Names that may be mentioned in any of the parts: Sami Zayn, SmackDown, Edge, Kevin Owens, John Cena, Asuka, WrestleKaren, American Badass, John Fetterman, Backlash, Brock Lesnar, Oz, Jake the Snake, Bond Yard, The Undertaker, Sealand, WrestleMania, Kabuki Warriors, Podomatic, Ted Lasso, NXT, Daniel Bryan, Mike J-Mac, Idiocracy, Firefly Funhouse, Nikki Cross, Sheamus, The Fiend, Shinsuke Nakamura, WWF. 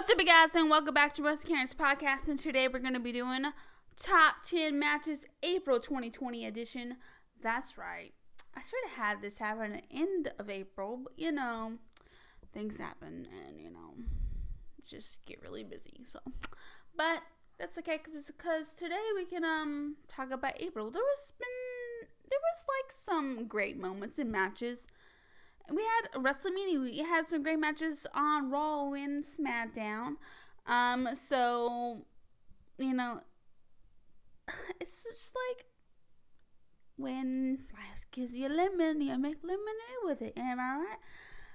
What's up, you guys, and welcome back to WrestleKaren's podcast. And today we're going to be doing Top 10 Matches April 2020 edition. That's right. I sort of had this happen at the end of April, but you know, things happen and you know, just get really busy. So, but that's okay because today we can talk about April. There was like some great moments and matches. We had WrestleMania. We had some great matches on Raw and SmackDown. So, you know, it's just like when life gives you a lemon, you make lemonade with it. Am I right?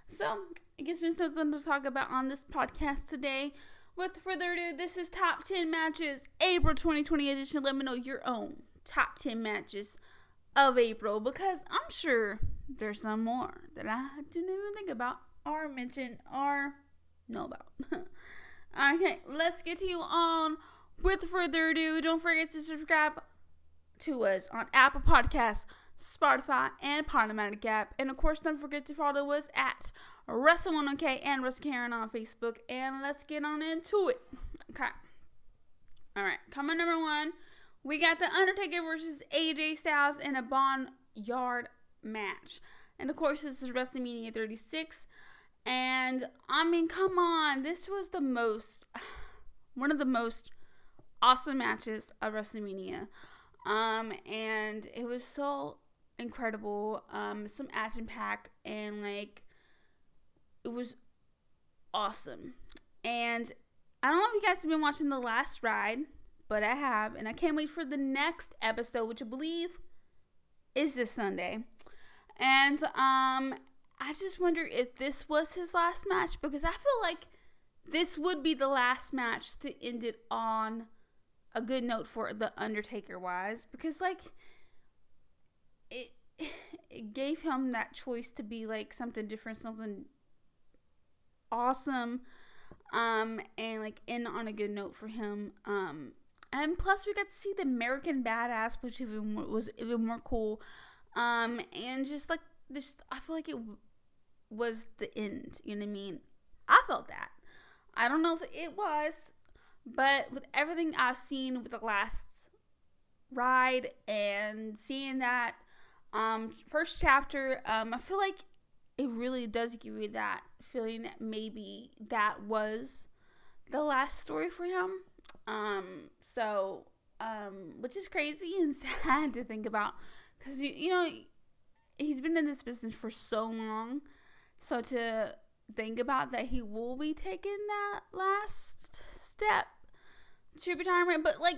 So, it gives me something to talk about on this podcast today. With further ado, this is Top 10 Matches April 2020 edition. Let me know your own Top 10 Matches of April, because I'm sure there's some more that I didn't even think about or mention or know about. Okay, let's get to you on. With further ado, don't forget to subscribe to us on Apple Podcasts, Spotify, and Podomatic app. And of course, don't forget to follow us at Wrestle10K and WrestleKaren on Facebook. And let's get on into it. Okay. Alright, coming number one, we got The Undertaker versus AJ Styles in a Bond Yard match. And of course, this is WrestleMania 36. And I mean, come on. This was the most, one of the most awesome matches of WrestleMania. And it was so incredible. Some action packed, and like, it was awesome. And I don't know if you guys have been watching The Last Ride, but I have, and I can't wait for the next episode, which I believe is this Sunday. And I just wonder if this was his last match, because I feel like this would be the last match to end it on a good note for The Undertaker wise, because like it gave him that choice to be like something different, something awesome, and like end on a good note for him. And plus we got to see the American Badass, which was even more cool. And just like this, I feel like it was the end. You know what I mean? I felt that. I don't know if it was, but with everything I've seen with The Last Ride and seeing that first chapter, I feel like it really does give you that feeling that maybe that was the last story for him. Which is crazy and sad to think about, because you know, he's been in this business for so long, so to think about that he will be taking that last step to retirement. But like,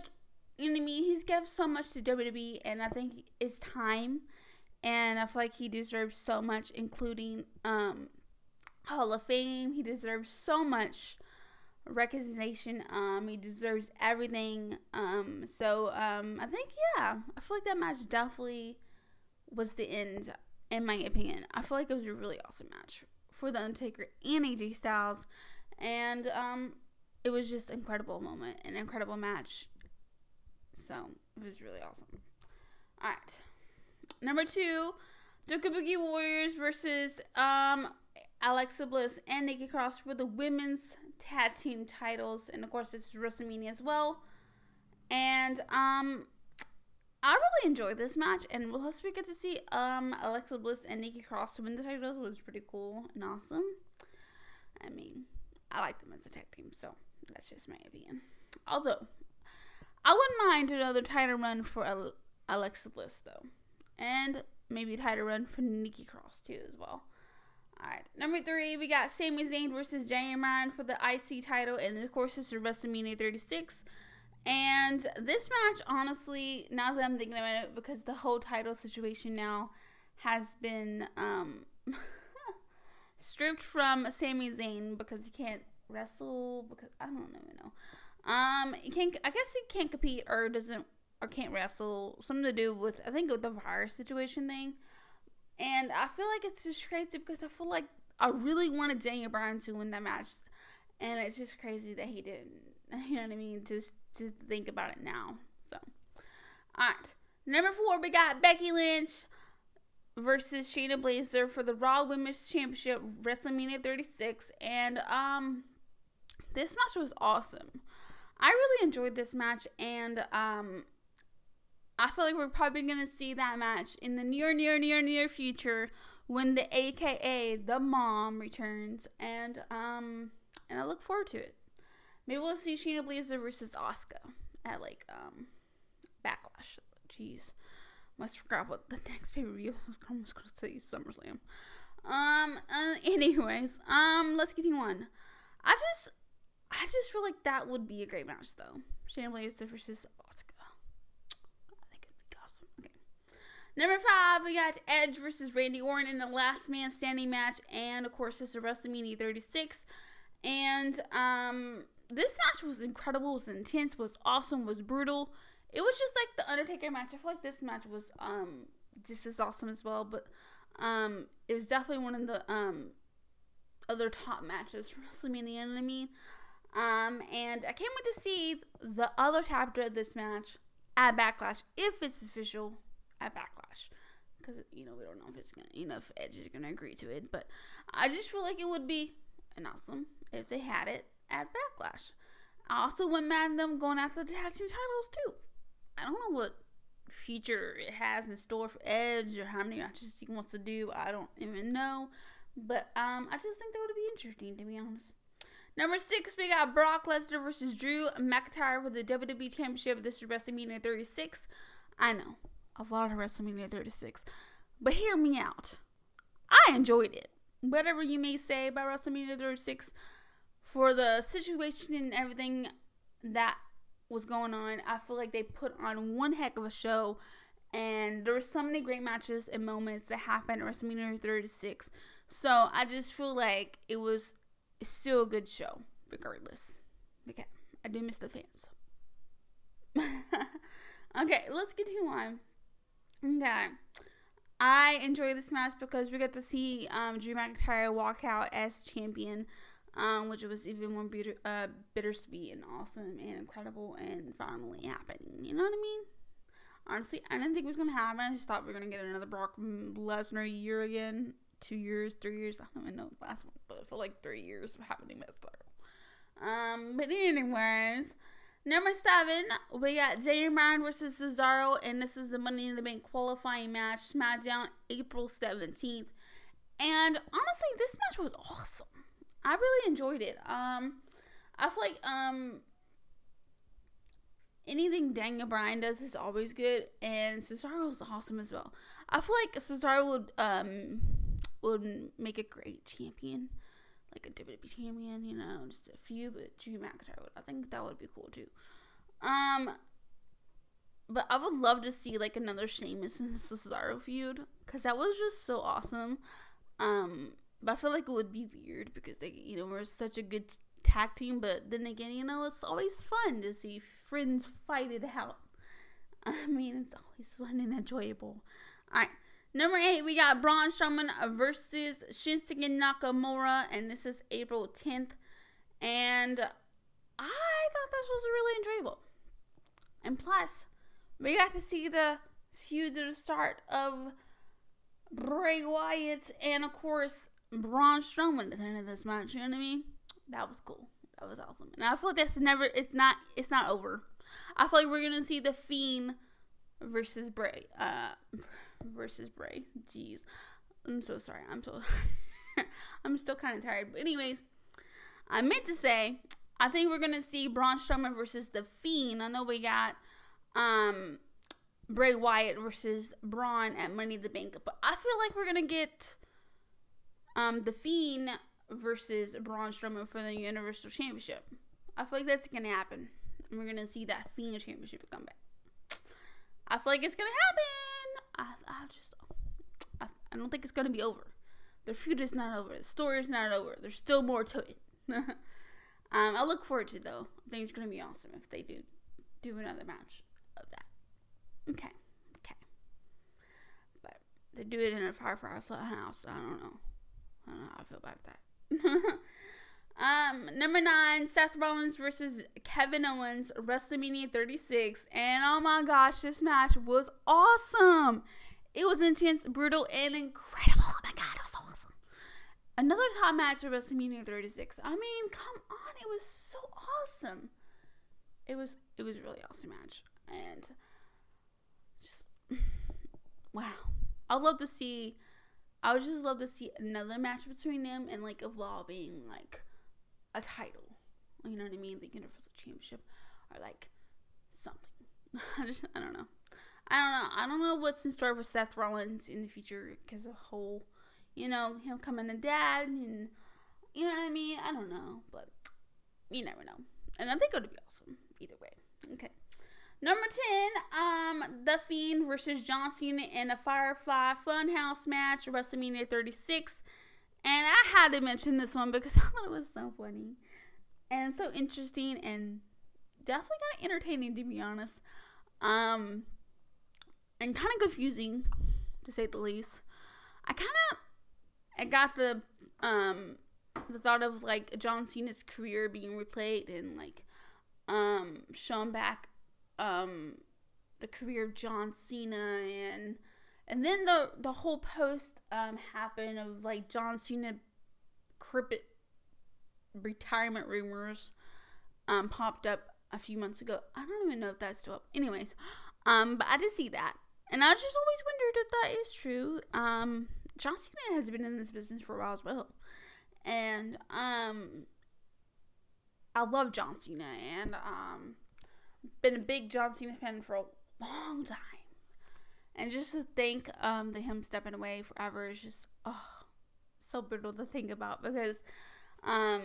you know what I mean, he's given so much to WWE, and I think it's time, and I feel like he deserves so much, including Hall of Fame. He deserves so much recognition. He deserves everything. I think, yeah, I feel like that match definitely was the end, in my opinion. I feel like it was a really awesome match for The Undertaker and AJ Styles, and it was just an incredible moment, an incredible match. So it was really awesome. All right, number two, the Kabuki Warriors versus Alexa Bliss and Nikki Cross for the women's tag team titles, and of course this is WrestleMania as well. And I really enjoyed this match, and plus we get to see Alexa Bliss and Nikki Cross win the titles, which was pretty cool and awesome. I mean, I like them as a tag team, so that's just my opinion. Although, I wouldn't mind another title run for Alexa Bliss, though. And maybe a title run for Nikki Cross, too, as well. Alright, number three, we got Sami Zayn versus Daniel Bryan for the IC title, and of course this is WrestleMania 36. And this match, honestly, now that I'm thinking about it, because the whole title situation now has been stripped from Sami Zayn, because he can't wrestle, because I don't even know. I guess he can't compete or can't wrestle. Something to do with, I think, with the virus situation thing. And I feel like it's just crazy, because I feel like I really wanted Daniel Bryan to win that match, and it's just crazy that he didn't. You know what I mean? Just think about it now. So, all right. Number four, we got Becky Lynch versus Shayna Baszler for the Raw Women's Championship, WrestleMania 36. And this match was awesome. I really enjoyed this match, and I feel like we're probably going to see that match in the near future when the AKA, the mom, returns, and I look forward to it. Maybe we'll see Shayna Baszler versus Asuka at, Backlash. Jeez. Must forgot what the next pay-per-view was. I was going to say SummerSlam. Let's continue on. I just feel like that would be a great match, though. Shayna Baszler versus Asuka. I think it'd be awesome. Okay. Number 5, we got Edge versus Randy Orton in the last man standing match. And, of course, this is WrestleMania 36. And, this match was incredible, was intense, was awesome, was brutal. It was just like the Undertaker match. I feel like this match was, just as awesome as well. But, it was definitely one of the, other top matches from WrestleMania, you know what I mean? And I can't wait to see the other chapter of this match at Backlash, if it's official at Backlash. Because, we don't know if it's going to, if Edge is going to agree to it. But I just feel like it would be an awesome if they had it at Backlash. I also went mad at them going after the tag team titles, too. I don't know what future it has in store for Edge or how many matches he wants to do. I don't even know. But, I just think that would be interesting, to be honest. Number 6, we got Brock Lesnar versus Drew McIntyre for the WWE Championship. This is WrestleMania 36. I know, a lot of WrestleMania 36. But hear me out. I enjoyed it. Whatever you may say about WrestleMania 36, for the situation and everything that was going on, I feel like they put on one heck of a show. And there were so many great matches and moments that happened at WrestleMania 36. So, I just feel like it was still a good show, regardless. Okay, I do miss the fans. Okay, let's continue on. Okay, I enjoy this match because we got to see Drew McIntyre walk out as champion, which was even more bittersweet and awesome and incredible and finally happening. You know what I mean? Honestly, I didn't think it was going to happen. I just thought we were going to get another Brock Lesnar year again. 2 years, 3 years, I don't even know the last one, but I feel like 3 years of happening that start. But anyways, number 7, we got Daniel Bryan versus Cesaro, and this is the Money in the Bank qualifying match, SmackDown, April 17th, and honestly, this match was awesome. I really enjoyed it. I feel like, anything Daniel Bryan does is always good, and Cesaro is awesome as well. I feel like Cesaro would make a great champion, like a WWE champion, just a few, but Drew McIntyre would. I think that would be cool too. But I would love to see another Sheamus and Cesaro feud, because that was just so awesome. But I feel like it would be weird because they, we're such a good tag team, but then again, it's always fun to see friends fight it out. I mean, it's always fun and enjoyable. All right. Number 8, we got Braun Strowman versus Shinsuke Nakamura, and this is April 10th, and I thought this was really enjoyable, and plus, we got to see the feud at the start of Bray Wyatt and, of course, Braun Strowman at the end of this match, you know what I mean? That was cool. That was awesome, and I feel like it's not over. I feel like we're going to see The Fiend versus Bray, Jeez. I'm so sorry. I'm still kind of tired. But anyways, I meant to say, I think we're going to see Braun Strowman versus The Fiend. I know we got Bray Wyatt versus Braun at Money in the Bank. But I feel like we're going to get The Fiend versus Braun Strowman for the Universal Championship. I feel like that's going to happen. And we're going to see that Fiend Championship come back. I feel like it's going to happen. I don't think it's going to be over. Their feud is not over. The story is not over. There's still more to it. I look forward to it, though. I think it's going to be awesome if they do another match of that. Okay. But they do it in a Firefly Funhouse. So I don't know how I feel about that. Number 9, Seth Rollins versus Kevin Owens, WrestleMania 36. And oh my gosh, this match was awesome. It was intense, brutal, and incredible. Oh my god, it was awesome. Another top match for WrestleMania 36. I mean, come on. It was so awesome. It was a really awesome match. And just, wow. I would just love to see another match between them and, like, evolving, like, a title. You know what I mean? The Universal Championship or, like, something. I don't know. I don't know what's in store for Seth Rollins in the future because of the whole, you know, him coming to dad and, you know what I mean? I don't know, but you never know. And I think it would be awesome either way. Okay. Number 10, The Fiend versus John Cena in a Firefly Funhouse match, WrestleMania 36. And I had to mention this one because I thought it was so funny and so interesting and definitely kind of entertaining, to be honest. And kind of confusing, to say the least. I got the thought of, like, John Cena's career being replayed and, like, shown back the career of John Cena and then the whole post happened of, like, John Cena crippet retirement rumors popped up a few months ago. I don't even know if that's still up. Anyways, but I did see that. And I just always wondered if that is true. John Cena has been in this business for a while as well. And, I love John Cena. And, been a big John Cena fan for a long time. And just to think, that him stepping away forever is just, oh, so brutal to think about. Because, you know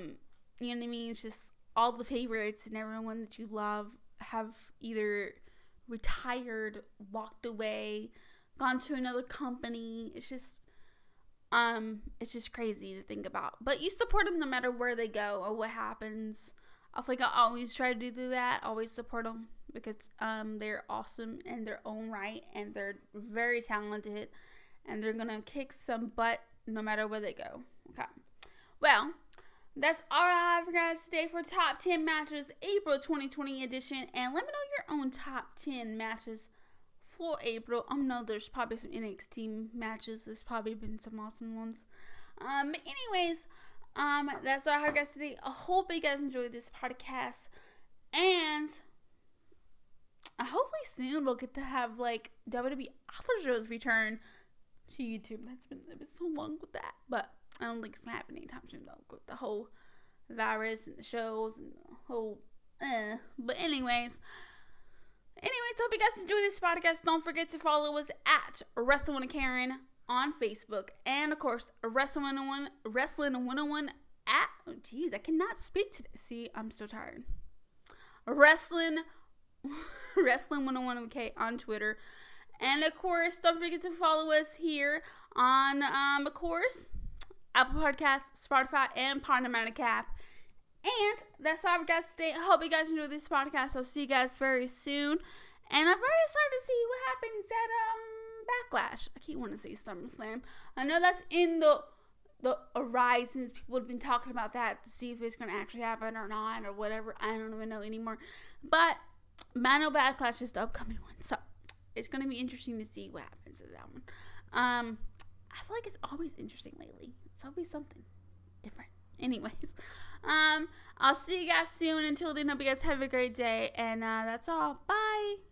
what I mean? It's just all the favorites and everyone that you love have either retired, walked away, gone to another company. It's just crazy to think about. But you support them no matter where they go or what happens. I feel like I always try to do that. Always support them because they're awesome in their own right and they're very talented and they're gonna kick some butt no matter where they go. Okay. Well, that's all I have for guys today for Top 10 Matches April 2020 edition. And let me know your own Top 10 Matches for April. I know there's probably some NXT matches. There's probably been some awesome ones. Anyways, that's all I have guys today. I hope you guys enjoyed this podcast. And hopefully soon we'll get to have, like, WWE author shows return to YouTube. That's been a bit so long with that. But I don't think it's gonna happen anytime soon though, with the whole virus and the shows and the whole but anyways, hope you guys enjoy this podcast. Don't forget to follow us at Wrestle10Karen on Facebook and of course Wrestling101 at I cannot speak today. See, I'm so tired. Wrestling101K on Twitter. And of course, don't forget to follow us here on of course Apple Podcasts, Spotify, and Podomatic app. And that's all for guys today. I hope you guys enjoyed this podcast. I'll see you guys very soon. And I'm very excited to see what happens at Backlash. I keep wanting to say SummerSlam. I know that's in the horizons. People have been talking about that to see if it's going to actually happen or not or whatever. I don't even know anymore. But I know Backlash is the upcoming one. So it's going to be interesting to see what happens at that one. I feel like it's always interesting lately. It's always something different. Anyways, I'll see you guys soon. Until then, hope you guys have a great day. And that's all. Bye.